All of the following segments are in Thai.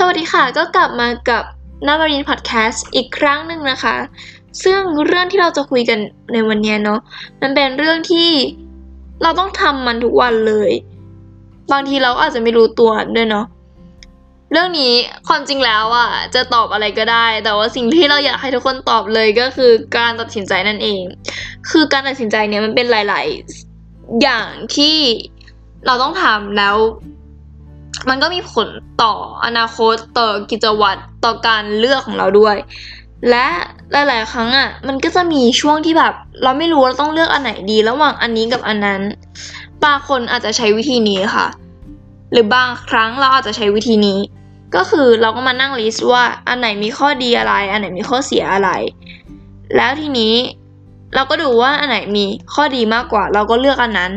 สวัสดีค่ะก็กลับมากับนาวารินพอดแคสต์อีกครั้งหนึ่งนะคะซึ่งเรื่องที่เราจะคุยกันในวันนี้เนาะมันเป็นเรื่องที่เราต้องทำมันทุกวันเลยบางทีเราอาจจะไม่รู้ตัวด้วยเนาะเรื่องนี้ความจริงแล้วอะจะตอบอะไรก็ได้แต่ว่าสิ่งที่เราอยากให้ทุกคนตอบเลยก็คือการตัดสินใจนั่นเองคือการตัดสินใจเนี่ยมันเป็นหลายๆอย่างที่เราต้องทำแล้วมันก็มีผลต่ออนาคตต่อกิจวัตรต่อการเลือกของเราด้วยและหลายๆครั้งอ่ะมันก็จะมีช่วงที่แบบเราไม่รู้เราต้องเลือกอันไหนดีระหว่างอันนี้กับอันนั้นบางคนอาจจะใช้วิธีนี้ค่ะหรือบางครั้งเราอาจจะใช้วิธีนี้ก็คือเราก็มานั่งลิสต์ว่าอันไหนมีข้อดีอะไรอันไหนมีข้อเสียอะไรแล้วทีนี้เราก็ดูว่าอันไหนมีข้อดีมากกว่าเราก็เลือกอันนั้น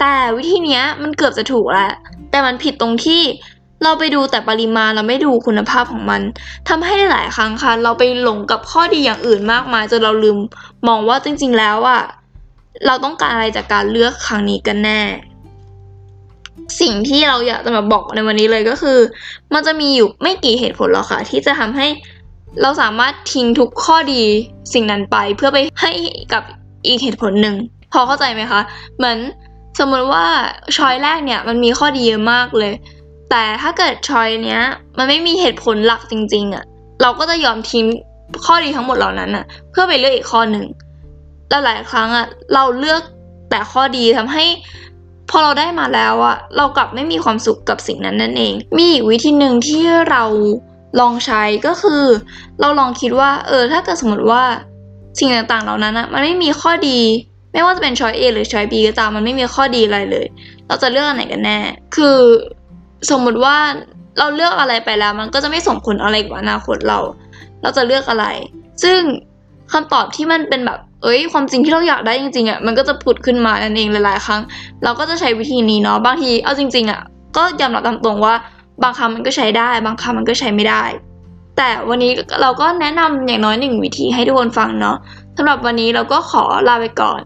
แต่วิธีเนี้ยมันเกือบจะถูกแล้วแต่มันผิดตรงที่เราไปดูแต่ปริมาณเราไม่ดูคุณภาพของมันทำให้หลายครั้งค่ะเราไปหลงกับข้อดีอย่างอื่นมากมายจนเราลืมมองว่าจริงๆแล้วอ่ะเราต้องการอะไรจากการเลือกครั้งนี้กันแน่สิ่งที่เราอยากจะมาบอกในวันนี้เลยก็คือมันจะมีอยู่ไม่กี่เหตุผลหรอกค่ะที่จะทำให้เราสามารถทิ้งทุกข้อดีสิ่งนั้นไปเพื่อไปให้กับอีกเหตุผลหนึ่งพอเข้าใจไหมคะเหมือนสมมติว่าช้อยแรกเนี่ยมันมีข้อดีเยอะมากเลยแต่ถ้าเกิดช้อยเนี้ยมันไม่มีเหตุผลหลักจริงๆอ่ะเราก็จะยอมทิ้งข้อดีทั้งหมดเหล่านั้นอ่ะเพื่อไปเลือกอีกข้อหนึ่งแล้วหลายครั้งอ่ะเราเลือกแต่ข้อดีทำให้พอเราได้มาแล้วอ่ะเรากลับไม่มีความสุขกับสิ่งนั้นนั่นเองมีอีกวิธีหนึ่งที่เราลองใช้ก็คือเราลองคิดว่าถ้าเกิดสมมติว่าสิ่งต่างๆเหล่านั้นอ่ะมันไม่มีข้อดีไม่ว่าจะเป็นช้อย A หรือช้อย B ก็ตามมันไม่มีข้อดีอะไรเลยเราจะเลือกอันไหนกันแน่คือสมมติว่าเราเลือกอะไรไปแล้วมันก็จะไม่ส่งผลอะไรกับอนาคตเราจะเลือกอะไรซึ่งคำตอบที่มันเป็นแบบความจริงที่เราอยากได้จริงๆอ่ะมันก็จะผุดขึ้นมานั่นเองหลายๆครั้งเราก็จะใช้วิธีนี้เนาะบางทีเอาจริงๆอ่ะก็ยอมรับตามตรงว่าบางคำมันก็ใช้ได้บางคำมันก็ใช้ไม่ได้แต่วันนี้เราก็แนะนำอย่างน้อยหนึ่งวิธีให้ทุกคนฟังเนาะสำหรับวันนี้เราก็ขอลาไปก่อน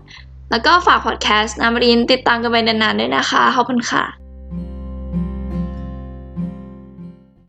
แล้วก็ฝากพอดแคสต์นาวารินติดตามกันไปนานๆด้วยนะคะขอบคุณค่ะ